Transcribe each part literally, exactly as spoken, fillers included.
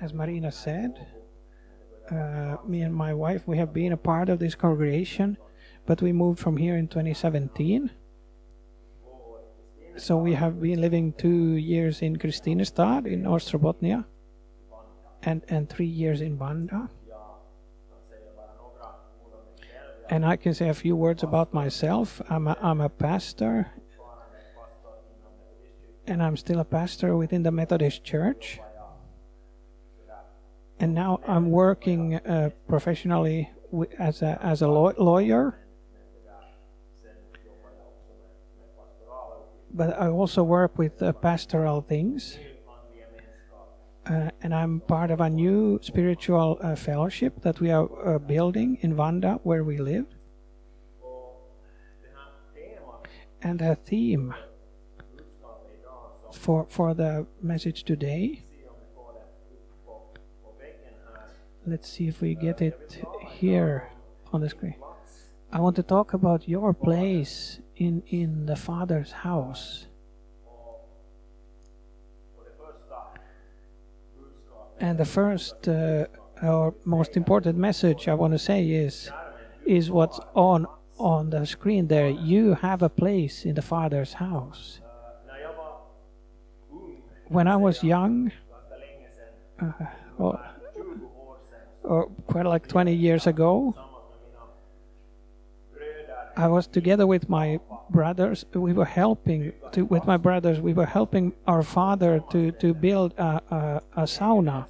as Marina said, uh, me and my wife, we have been a part of this congregation, but we moved from here in twenty seventeen. So we have been living two years in Kristinestad in Ostrobotnia and, and three years in Vanda. And I can say a few words about myself. I'm a, I'm a pastor, and I'm still a pastor within the Methodist Church. And now I'm working uh, professionally w- as a as a law- lawyer. But I also work with uh, pastoral things. Uh, and I'm part of a new spiritual uh, fellowship that we are uh, building in Vanda, where we live. And the theme for, for the message today, let's see if we get it here on the screen. I want to talk about your place in, in the Father's house. And the first uh, or most important message I want to say is is what's on on the screen there. You have a place in the Father's house. When I was young, uh, or, or quite like twenty years ago, I was together with my brothers. We were helping to, with my brothers. We were helping our father to to build a, a, a sauna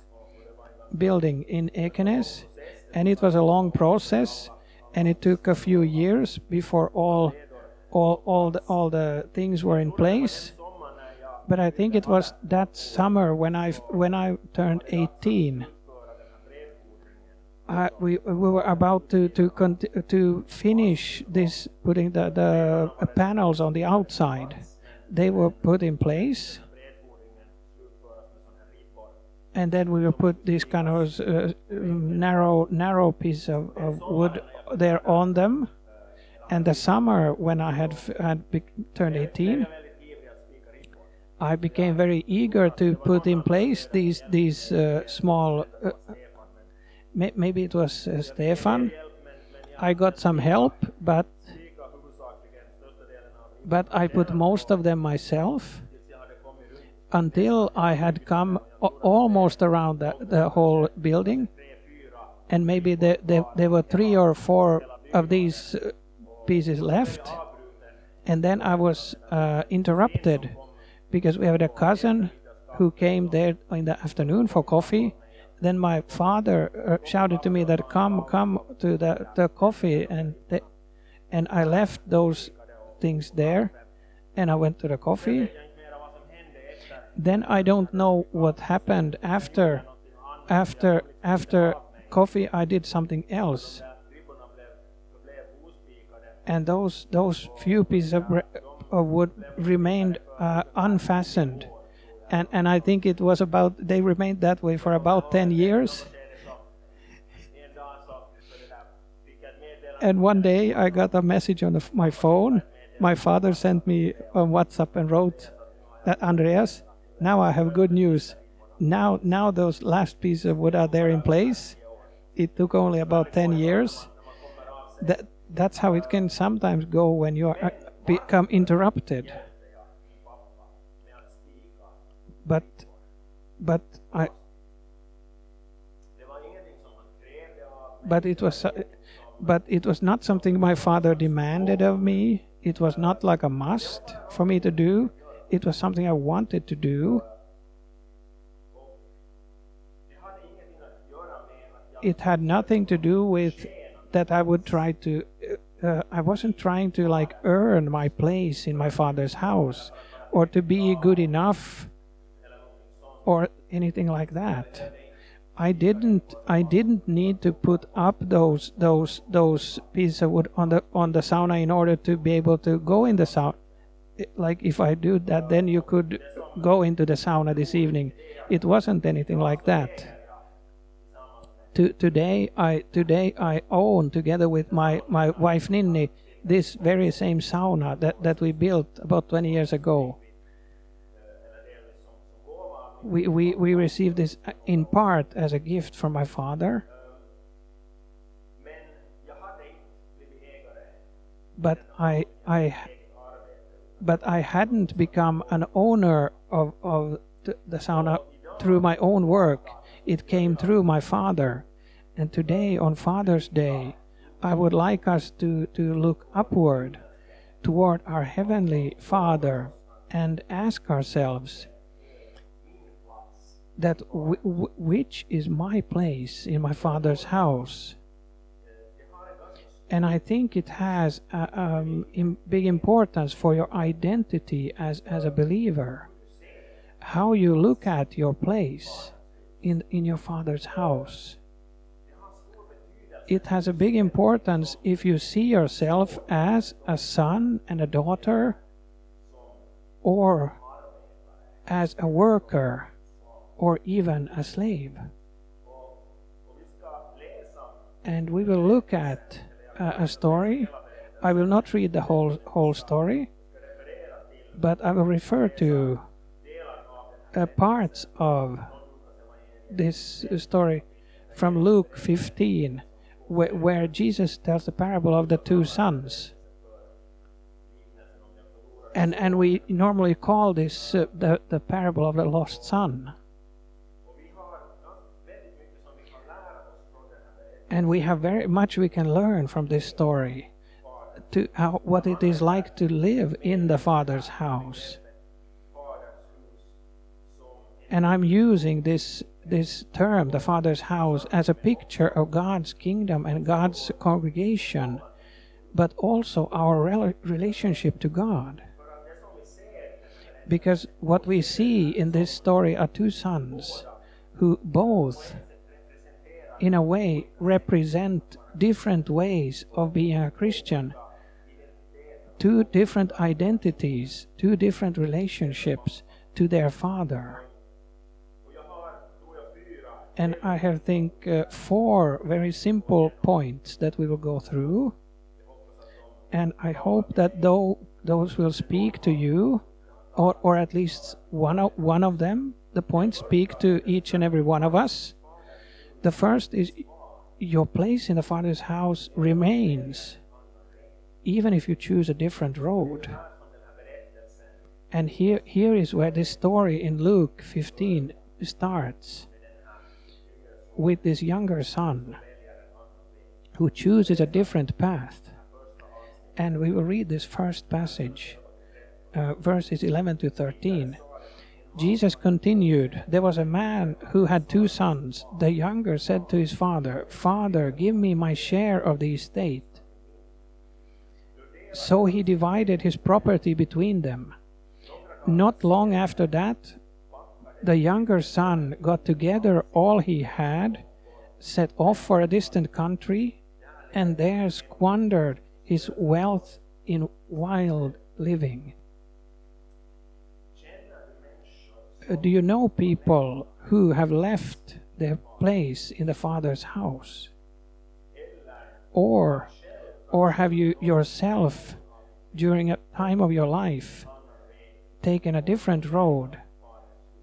building in Ekenes, and it was a long process, and it took a few years before all all all the, all the things were in place. But I think it was that summer when I when I turned eighteen. Uh, we we were about to to conti- to finish this, putting the the uh, panels on the outside. They were put in place, and then we will put this kind of uh, narrow narrow piece of, of wood there on them. And the summer when I had f- had be- turned eighteen, I became very eager to put in place these these uh, small. Uh, Maybe it was uh, Stefan. I got some help, but but I put most of them myself until I had come o- almost around the, the whole building, and maybe there, there, there were three or four of these uh, pieces left, and then I was uh, interrupted because we had a cousin who came there in the afternoon for coffee. Then my father uh, shouted to me that come, come to the, the coffee, and the, and I left those things there, and I went to the coffee. Then I don't know what happened after, after after coffee. I did something else, and those those few pieces of, re- of wood remained uh, unfastened. And and I think it was about, they remained that way for about ten years. And one day I got a message on the, my phone. My father sent me on WhatsApp and wrote that, Andreas, now I have good news. Now now those last pieces of wood are there in place. It took only about ten years. That That's how it can sometimes go when you are, become interrupted. But, but I. But it was, uh, but it was not something my father demanded of me. It was not like a must for me to do. It was something I wanted to do. It had nothing to do with that I would try to. Uh, I wasn't trying to like earn my place in my father's house, or to be good enough, or anything like that. I didn't I didn't need to put up those those those pieces of wood on the on the sauna in order to be able to go in the sauna. Like if I do that, then you could go into the sauna this evening. It wasn't anything like that. To, today I today I own, together with my, my wife Ninni, this very same sauna that, that we built about twenty years ago. we, we, we received this in part as a gift from my father. But I, I, but I hadn't become an owner of, of the, the sauna through my own work. It came through my father. And today, on Father's Day, I would like us to, to look upward toward our Heavenly Father and ask ourselves that w- w- which is my place in my Father's house? And I think it has a um, im- big importance for your identity as, as a believer. How you look at your place in, in your Father's house. It has a big importance if you see yourself as a son and a daughter, or as a worker, or even a slave. And we will look at a story. I will not read the whole whole story, but I will refer to uh, parts of this story from Luke fifteen, wh- where Jesus tells the parable of the two sons. And and we normally call this uh, the, the parable of the lost son. And we have very much we can learn from this story, to how, what it is like to live in the Father's house. And I'm using this this term, the Father's house, as a picture of God's kingdom and God's congregation, but also our rel- relationship to God. Because what we see in this story are two sons who both, in a way, represent different ways of being a Christian, two different identities, two different relationships to their father. And I have, think, uh, four very simple points that we will go through. And I hope that though those will speak to you, or, or at least one of, one of them, the points speak to each and every one of us. The first is, your place in the Father's house remains, even if you choose a different road. And here, here is where this story in Luke fifteen starts, with this younger son who chooses a different path. And we will read this first passage, uh, verses eleven to thirteen. Jesus continued, "There was a man who had two sons. The younger said to his father, 'Father, give me my share of the estate.' So he divided his property between them. Not long after that, the younger son got together all he had, set off for a distant country, and there squandered his wealth in wild living." Do you know people who have left their place in the Father's house? Or, or have you yourself, during a time of your life, taken a different road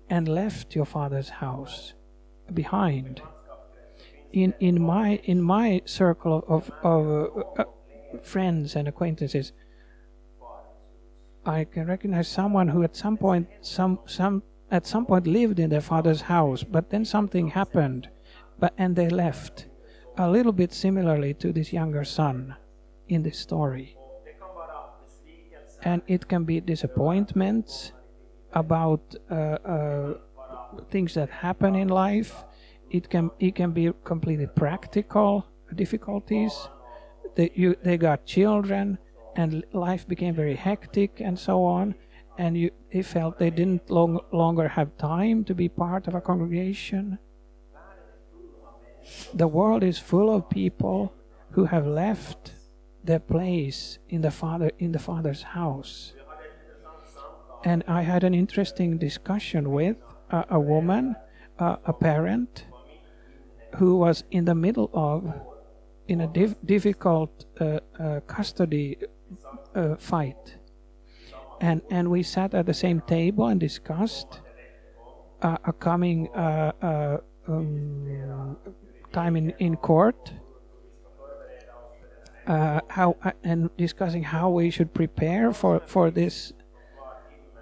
and left your Father's house behind? In in my in my circle of of uh, friends and acquaintances, I can recognize someone who at some point some some. at some point lived in their father's house, but then something happened, but and they left. A little bit similarly to this younger son in this story. And it can be disappointments about uh, uh, things that happen in life. It can it can be completely practical difficulties. They, you, they got children, and life became very hectic and so on. And you, they felt they didn't long, longer have time to be part of a congregation. The world is full of people who have left their place in the Father in the Father's house. And I had an interesting discussion with a, a woman, a, a parent, who was in the middle of in a div, difficult uh, uh, custody uh, fight. And and we sat at the same table and discussed uh, a coming uh, uh, um, time in, in court, uh, how uh, and discussing how we should prepare for, for this.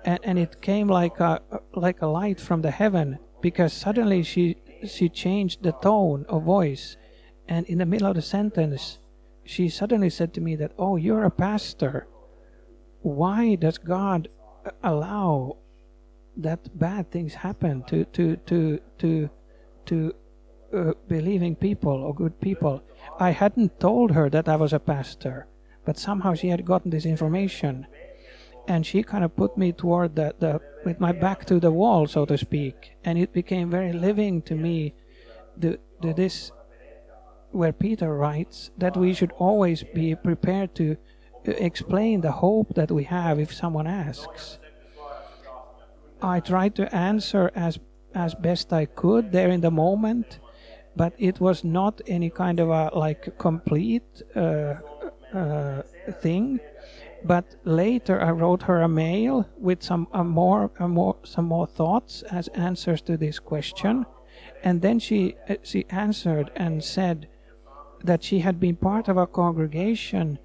And, and it came like a, like a light from the heaven, because suddenly she she changed the tone of voice, and in the middle of the sentence she suddenly said to me that, oh, you're a pastor, why does God allow that bad things happen to to to to to uh, believing people or good people? I hadn't told her that I was a pastor, but somehow she had gotten this information, and she kind of put me toward the, the with my back to the wall, so to speak. And it became very living to me, the, the this where Peter writes that we should always be prepared to explain the hope that we have if someone asks. I tried to answer as as best I could there in the moment, but it was not any kind of a like complete uh, uh, thing. But later I wrote her a mail with some a more, a more some more thoughts as answers to this question, and then she uh, she answered and said that she had been part of a congregation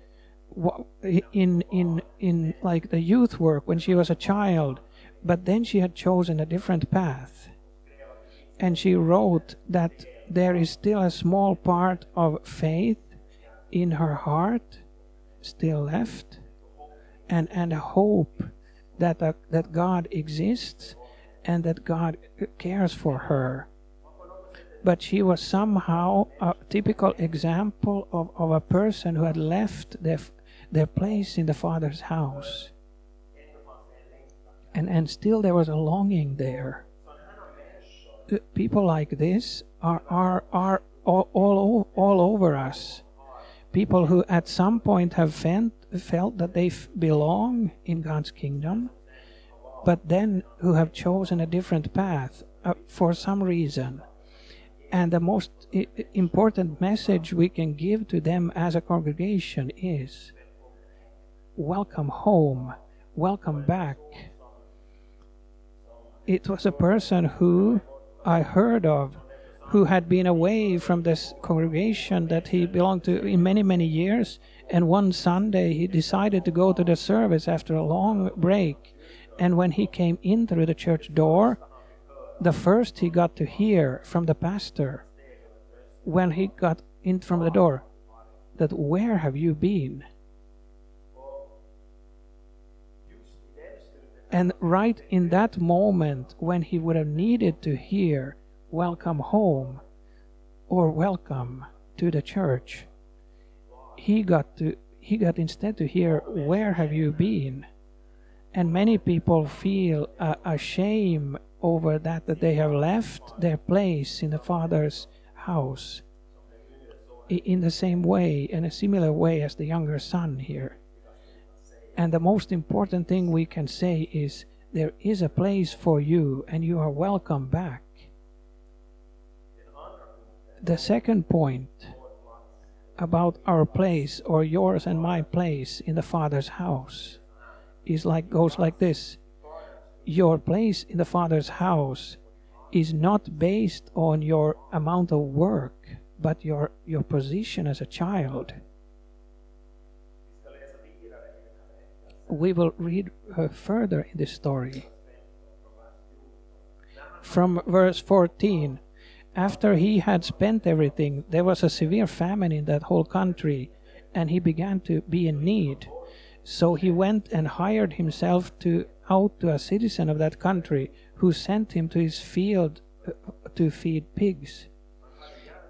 in in in like the youth work when she was a child, but then she had chosen a different path, and she wrote that there is still a small part of faith in her heart still left, and and hope that uh, that God exists and that God cares for her. But she was somehow a typical example of, of a person who had left their their place in the Father's house, and and still there was a longing there. People like this are are are all all, all over us. People who at some point have fent, felt that they f- belong in God's kingdom, but then who have chosen a different path uh, for some reason. And the most I- important message we can give to them as a congregation is, welcome home, welcome back. It was a person who I heard of, who had been away from this congregation that he belonged to in many, many years. And one Sunday he decided to go to the service after a long break. And when he came in through the church door, the first he got to hear from the pastor, when he got in from the door, that, where have you been? And right in that moment when he would have needed to hear, welcome home or welcome to the church, he got to he got instead to hear, where have you been? And many people feel a, a shame over that that they have left their place in the Father's house in the same way, in a similar way as the younger son here. And the most important thing we can say is, there is a place for you and you are welcome back. The second point about our place, or yours and my place in the Father's house, is like goes like this. Your place in the Father's house is not based on your amount of work, but your, your position as a child. We will read uh, further in this story. From verse fourteen. After he had spent everything, there was a severe famine in that whole country, and he began to be in need. So he went and hired himself to, out to a citizen of that country, who sent him to his field to feed pigs.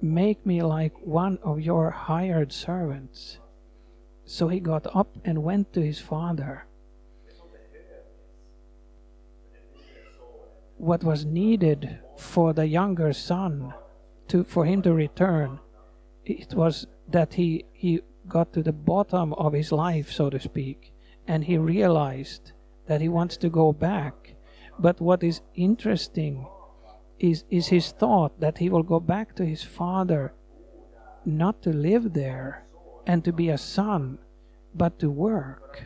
Make me like one of your hired servants. So he got up and went to his father. what was needed for the younger son to for him to return. It was that he he got to the bottom of his life, so to speak, and he realized that he wants to go back. But what is interesting is is his thought that he will go back to his father, not to live there and to be a son, but to work,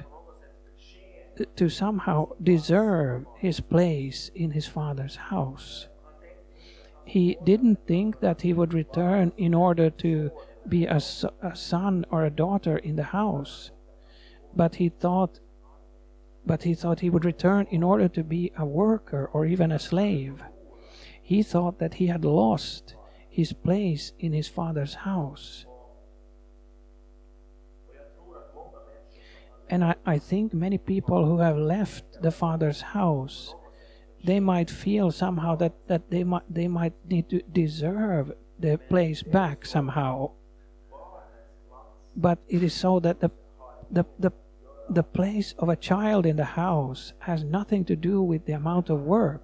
to somehow deserve his place in his father's house. He didn't think that he would return in order to be a, a son or a daughter in the house, but he thought but he thought he would return in order to be a worker or even a slave. He thought that he had lost his place in his father's house. And I, I think many people who have left the father's house, they might feel somehow that, that they might they might need to deserve their place back somehow. But it is so that the the the, the place of a child in the house has nothing to do with the amount of work,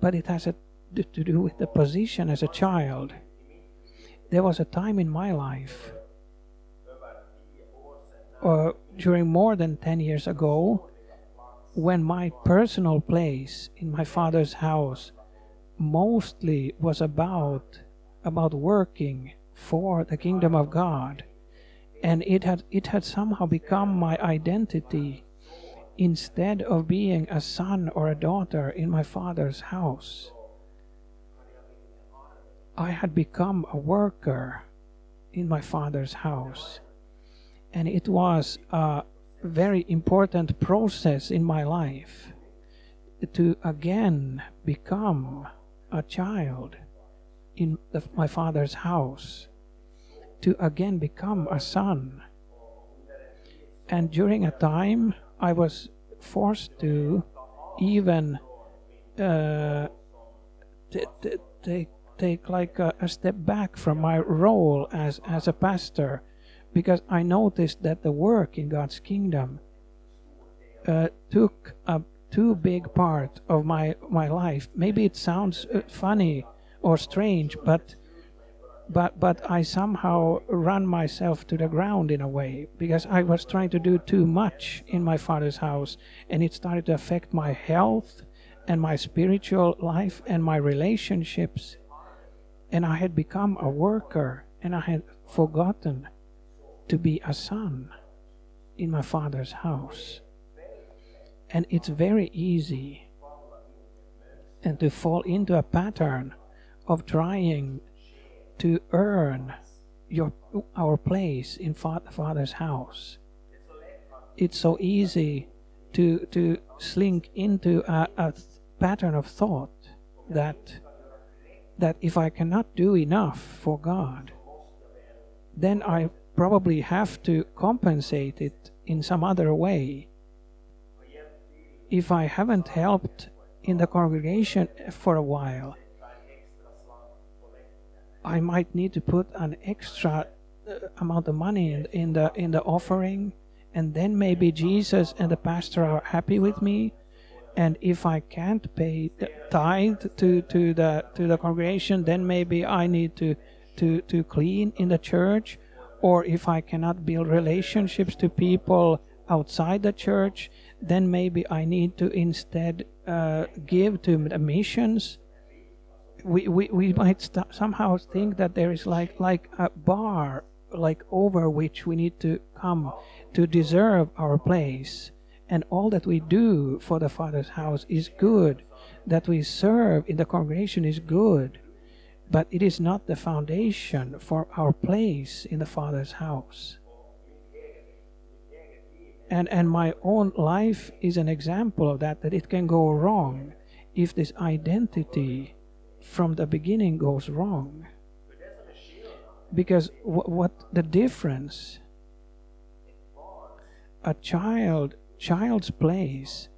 but it has a, to do with the position as a child. There was a time in my life, or during more than ten years ago, when my personal place in my father's house mostly was about about working for the kingdom of God, and it had it had somehow become my identity instead of being a son or a daughter in my father's house. I had become a worker in my father's house. And it was a very important process in my life to again become a child in the, my father's house, to again become a son. And during a time, I was forced to even uh, t- t- take, take like a, a step back from my role as, as a pastor, because I noticed that the work in God's kingdom uh, took a too big part of my, my life. Maybe it sounds uh, funny or strange, but but but I somehow ran myself to the ground in a way, because I was trying to do too much in my father's house, and it started to affect my health and my spiritual life and my relationships. And I had become a worker, and I had forgotten to be a son in my father's house. And it's very easy and to fall into a pattern of trying to earn your our place in fa- father's house. It's so easy to to slink into a, a th- pattern of thought that that if I cannot do enough for God, then I probably have to compensate it in some other way. If I haven't helped in the congregation for a while, I might need to put an extra uh, amount of money in, in the in the offering, and then maybe Jesus and the pastor are happy with me. And if I can't pay the tithe to, to the to the congregation, then maybe I need to to, to clean in the church. Or if I cannot build relationships to people outside the church, then maybe I need to instead uh, give to the missions. We we, we might st- somehow think that there is like like a bar, like over which we need to come to deserve our place. And all that we do for the Father's house is good. That we serve in the congregation is good. But it is not the foundation for our place in the Father's house. And and my own life is an example of that, that it can go wrong if this identity from the beginning goes wrong. Because w- what the difference? A child, child's place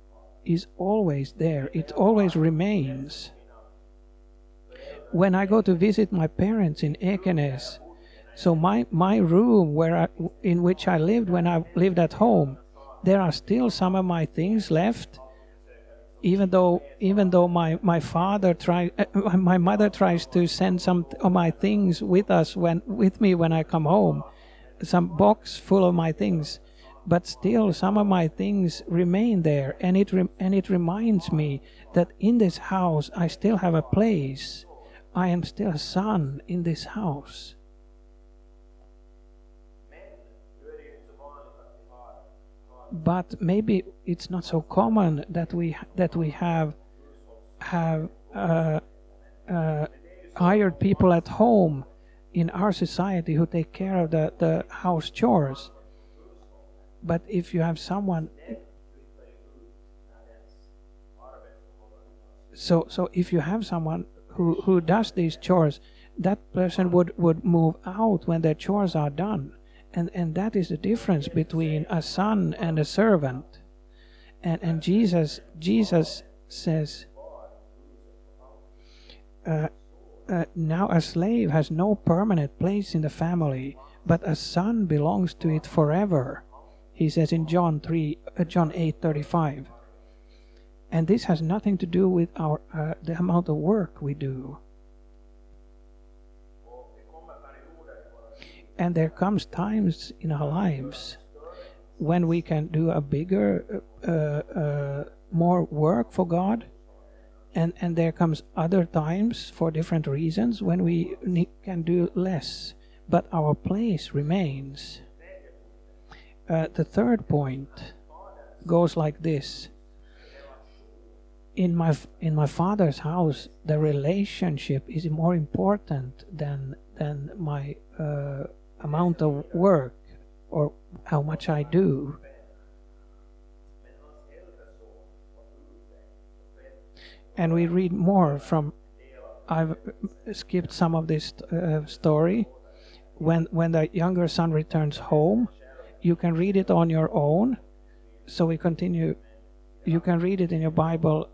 is always there. It always remains. When I go to visit my parents in Ekenäs, so my, my room where I, in which I lived when I lived at home, there are still some of my things left even though even though my my father tries uh, my mother tries to send some of my things with us when with me when I come home, some box full of my things, but still some of my things remain there, and it re- and it reminds me that in this house I still have a place. I am still a son in this house. But maybe it's not so common that we that we have have uh, uh, hired people at home in our society who take care of the, the house chores. But if you have someone, so so if you have someone who, who does these chores, that person would, would move out when their chores are done. And and that is the difference between a son and a servant. And and Jesus Jesus says, uh, uh, now a slave has no permanent place in the family, but a son belongs to it forever. He says in John three, uh, John eight thirty-five. And this has nothing to do with our uh, the amount of work we do. And there comes times in our lives when we can do a bigger, uh, uh, more work for God, and and there comes other times for different reasons when we ne- can do less, but our place remains. Uh, the third point goes like this: in my in my Father's house, the relationship is more important than than my uh, amount of work or how much I do. And we read more from, I've skipped some of this uh, story. When when the younger son returns home, you can read it on your own. So we continue, you can read it in your Bible.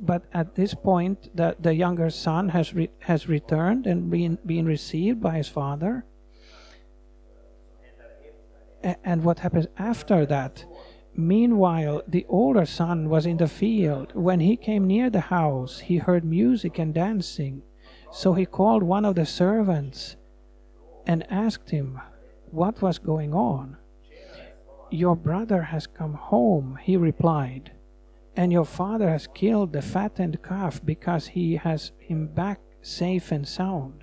But at this point, the, the younger son has re, has returned and been, been received by his father. A, and what happens after that? Meanwhile, the older son was in the field. When he came near the house, he heard music and dancing. So he called one of the servants and asked him what was going on. "Your brother has come home," he replied. "And your father has killed the fattened calf because he has him back safe and sound."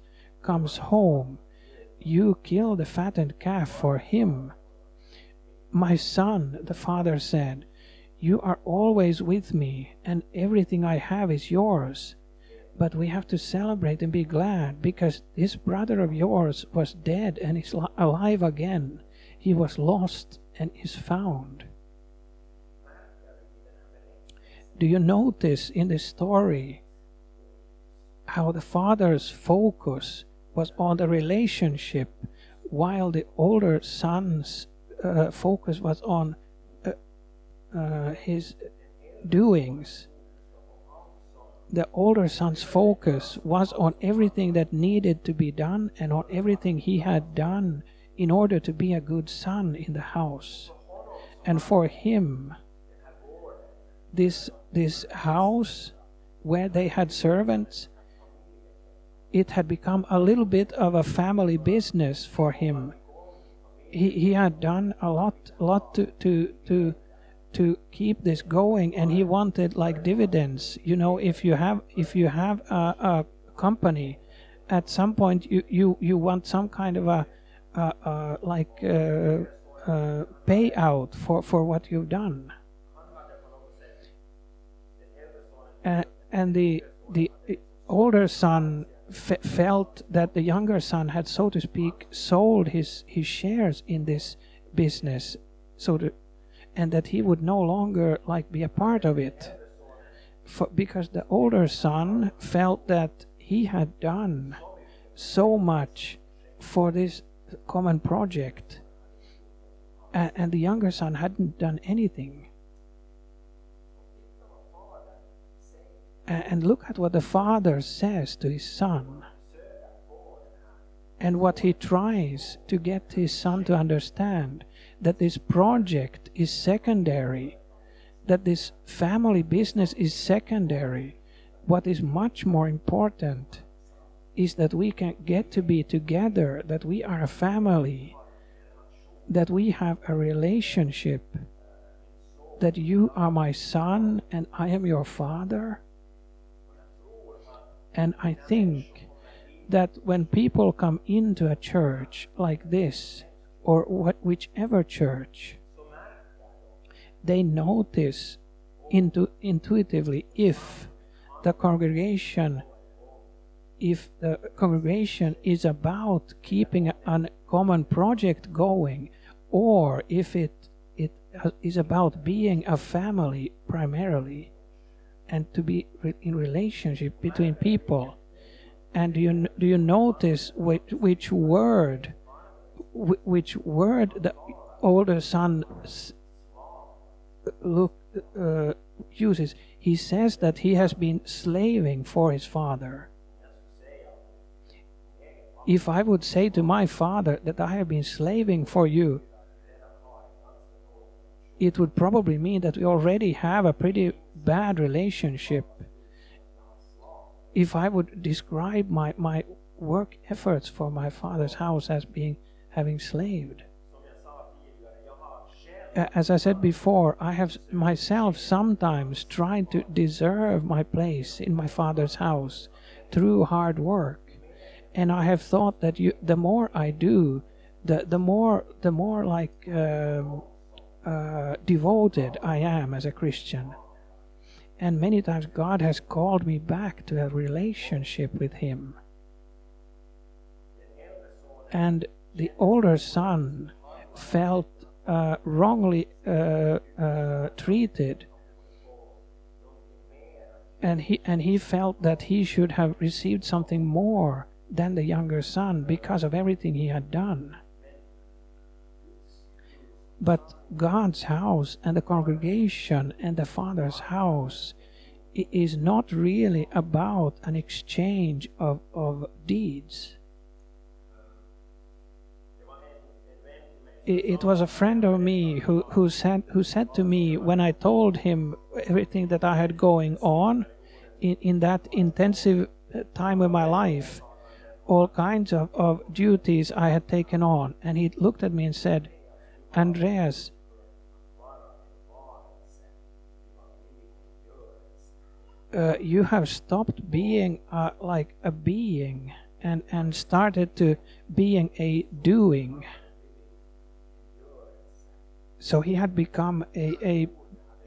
comes home, you kill the fattened calf for him." "My son," the father said, "you are always with me, and everything I have is yours. But we have to celebrate and be glad, because this brother of yours was dead and is li- alive again. He was lost and is found." Do you notice in this story how the father's focus was on the relationship, while the older son's uh, focus was on uh, uh, his doings? The older son's focus was on everything that needed to be done and on everything he had done in order to be a good son in the house. And for him, this this house where they had servants, it had become a little bit of a family business for him. He he had done a lot lot to to to, to keep this going, and he wanted like dividends. You know, if you have if you have a, a company, at some point you, you, you want some kind of a, a, a like a, a payout for, for what you've done. Uh, and the the older son f- felt that the younger son had, so to speak, sold his, his shares in this business, so to, and that he would no longer like be a part of it. For, because the older son felt that he had done so much for this common project, and, and the younger son hadn't done anything. And, and look at what the father says to his son, and what he tries to get his son to understand, that this project is secondary, that this family business is secondary. What is much more important is that we can get to be together, that we are a family, that we have a relationship, that you are my son and I am your father. And I think that when people come into a church like this, or what, whichever church, they notice intu- intuitively if the congregation if the congregation is about keeping a common project going, or if it it is about being a family primarily, and to be re- in relationship between people. And do you do you notice which which word which word the older son Luke uh, uses? He says that he has been slaving for his father. If I would say to my father that I have been slaving for you, it would probably mean that we already have a pretty bad relationship. If I would describe my, my work efforts for my father's house as being having slaved. As I said before, I have myself sometimes tried to deserve my place in my father's house through hard work, and I have thought that you, the more I do, the the more the more like uh, uh, devoted I am as a Christian. And many times God has called me back to a relationship with Him. And the older son felt uh, wrongly uh, uh, treated, and he and he felt that he should have received something more than the younger son because of everything he had done. But God's house and the congregation and the Father's house is not really about an exchange of, of deeds. It was a friend of me who, who said who said to me when I told him everything that I had going on in, in that intensive time of my life, all kinds of, of duties I had taken on, and he looked at me and said, Andreas, uh, you have stopped being uh, like a being and, and started to being a doing. So he had become a, a,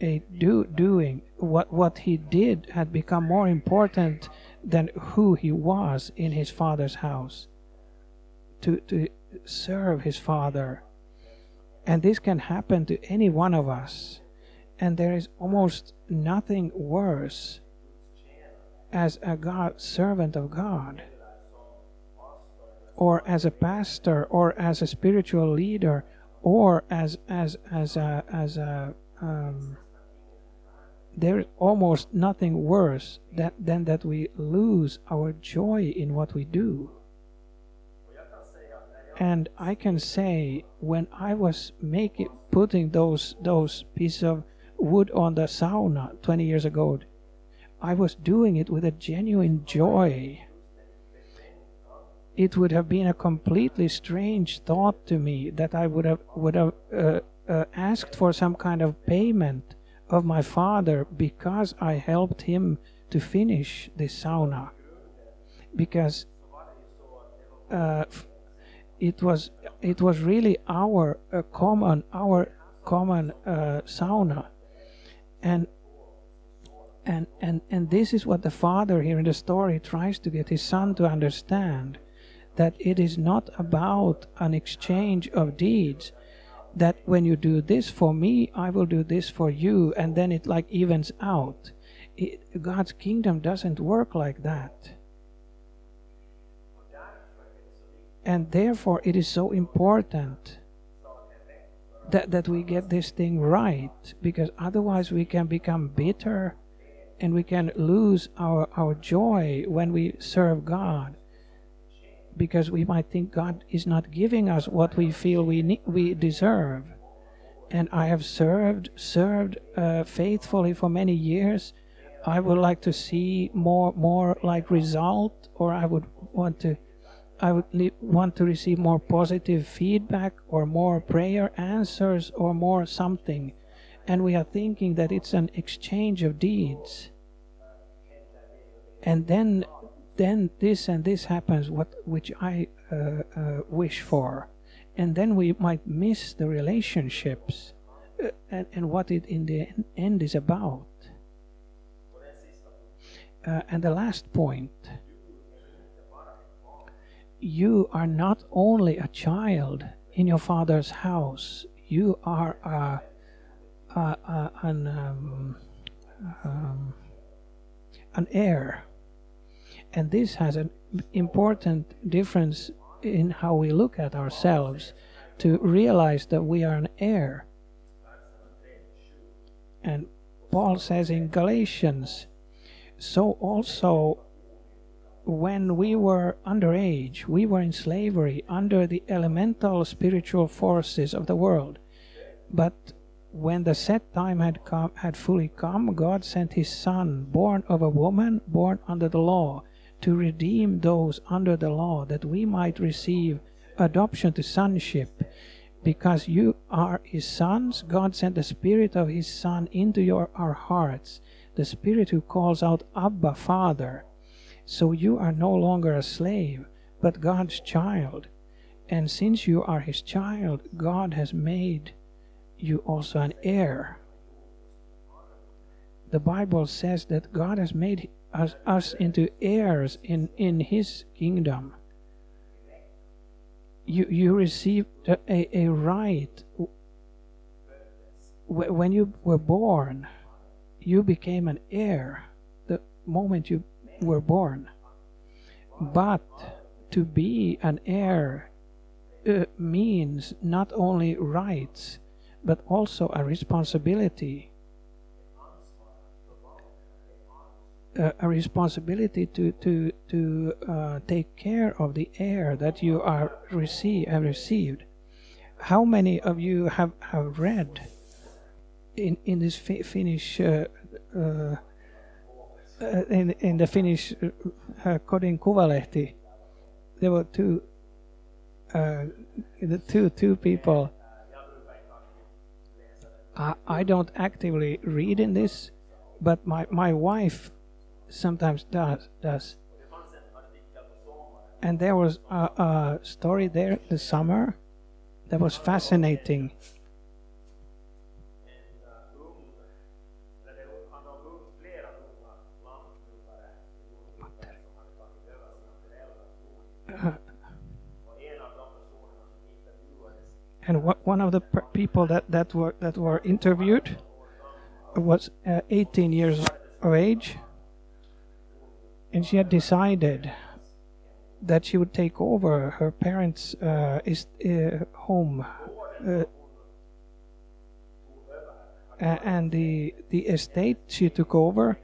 a do, doing. What, what he did had become more important than who he was in his father's house, to, to serve his father. And this can happen to any one of us. And there is almost nothing worse as a God, servant of God, or as a pastor, or as a spiritual leader, or as as as a as a um, there is almost nothing worse than, than that we lose our joy in what we do. And I can say, when I was making putting those those pieces of wood on the sauna twenty years ago, I was doing it with a genuine joy. It would have been a completely strange thought to me that I would have would have uh, uh, asked for some kind of payment of my father because I helped him to finish the sauna, because uh, it was it was really our uh, common our common uh, sauna, and and and and this is what the father here in the story tries to get his son to understand, that it is not about an exchange of deeds, that when you do this for me, I will do this for you, and then it like evens out. It, God's kingdom doesn't work like that. And therefore it is so important that, that we get this thing right, because otherwise we can become bitter and we can lose our, our joy when we serve God, because we might think God is not giving us what we feel we need, we deserve. And I have served, served uh, faithfully for many years. I would like to see more, more like result, or I would want to, I would li- want to receive more positive feedback, or more prayer answers, or more something. And we are thinking that it's an exchange of deeds. And then then this and this happens, what which I uh, uh, wish for. And then we might miss the relationships uh, and, and what it in the end is about. Uh, and the last point. You are not only a child in your father's house. You are a... Uh, uh, an, um, um, an heir. And this has an important difference in how we look at ourselves, to realize that we are an heir. And Paul says in Galatians, so also when we were underage, we were in slavery under the elemental spiritual forces of the world. But when the set time had come, had fully come, God sent His Son, born of a woman, born under the law, to redeem those under the law, that we might receive adoption to sonship. Because you are His sons, God sent the Spirit of His Son into your, our hearts, the Spirit who calls out, Abba, Father. So you are no longer a slave, but God's child. And since you are His child, God has made you also an heir. The Bible says that God has made us, us into heirs in, in His kingdom. You, you received a, a right. When you were born, you became an heir the moment you were born. But to be an heir uh, means not only rights, but also a responsibility, uh, a responsibility to to to uh, take care of the heir that you are receive have received. How many of you have, have read in in this fi- Finnish uh, uh, in in the Finnish uh, Kodin Kuvalehti? There were two uh, the two two people. I don't actively read in this, but my, my wife sometimes does, does. And there was a, a story there this summer that was fascinating. And what, one of the per- people that, that were that were interviewed was uh, eighteen years of age, and she had decided that she would take over her parents' uh, is, uh, home, uh, and the the estate she took over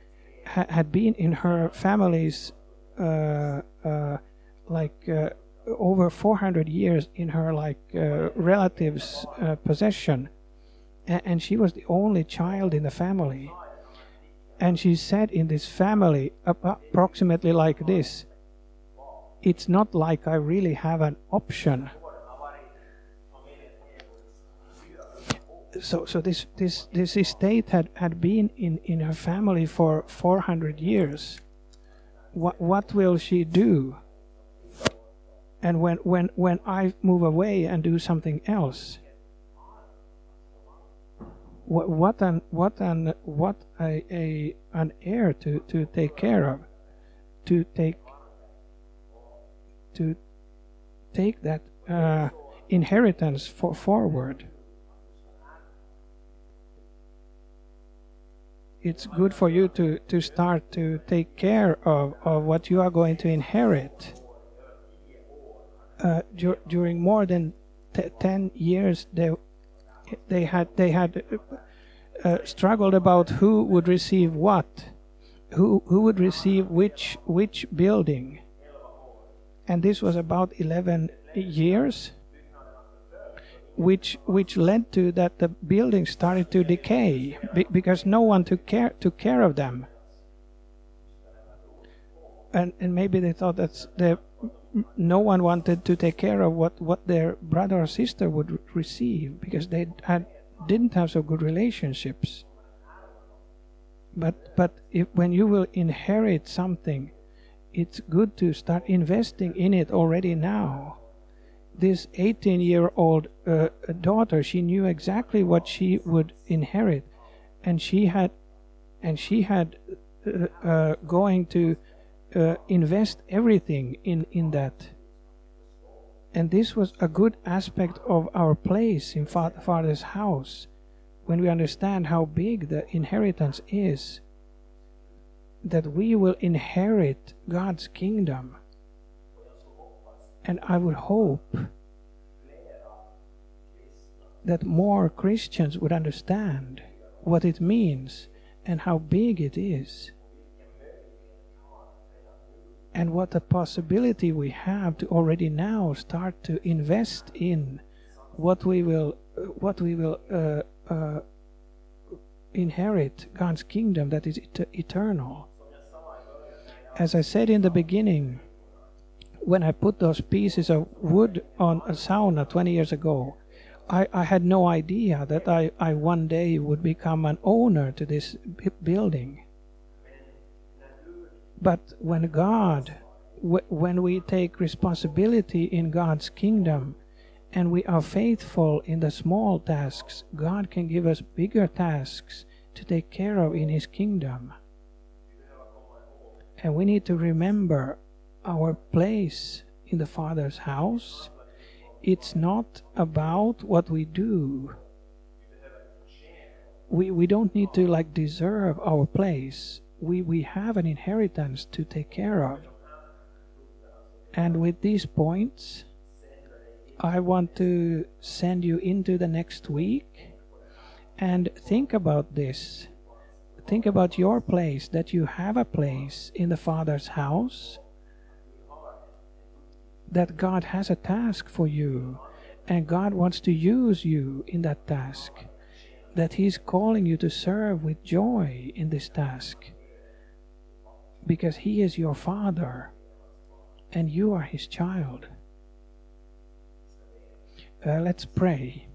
ha- had been in her family's uh, uh, like. Uh, over four hundred years in her like uh, relatives' uh, possession, A- and she was the only child in the family. And she said in this family ap- approximately like this, it's not like I really have an option. So so this this, this estate had, had been in, in her family for four hundred years. What what will she do? And when, when, when I move away and do something else, what what an what an what a, a an heir to, to take care of, to take to take that uh, inheritance for forward. it's good for you to, to start to take care of, of what you are going to inherit. Uh, dur- during more than t- ten years, they they had they had uh, struggled about who would receive what, who who would receive which which building, and this was about eleven years, which which led to that the building started to decay be- because no one took care took care of them, and and maybe they thought that's the no one wanted to take care of what, what their brother or sister would re- receive because they had, didn't have so good relationships. But but if, when you will inherit something, it's good to start investing in it already now. This eighteen-year-old uh, daughter, she knew exactly what she would inherit, and she had, and she had uh, uh, going to. Uh, invest everything in, in that. And this was a good aspect of our place in fa- Father's house, when we understand how big the inheritance is, that we will inherit God's kingdom. And I would hope that more Christians would understand what it means and how big it is, and what a possibility we have to already now start to invest in what we will what we will uh, uh, inherit, God's kingdom that is et- eternal. As I said in the beginning, when I put those pieces of wood on a sauna twenty years ago, I, I had no idea that I, I one day would become an owner to this b- building. But when God, w- when we take responsibility in God's kingdom and we are faithful in the small tasks, God can give us bigger tasks to take care of in His kingdom. And we need to remember our place in the Father's house. It's not about what we do. We, we don't need to like deserve our place. We, we have an inheritance to take care of. And with these points, I want to send you into the next week and think about this. Think about your place, that you have a place in the Father's house, that God has a task for you, and God wants to use you in that task, that He's calling you to serve with joy in this task, because He is your Father and you are His child. Uh, let's pray.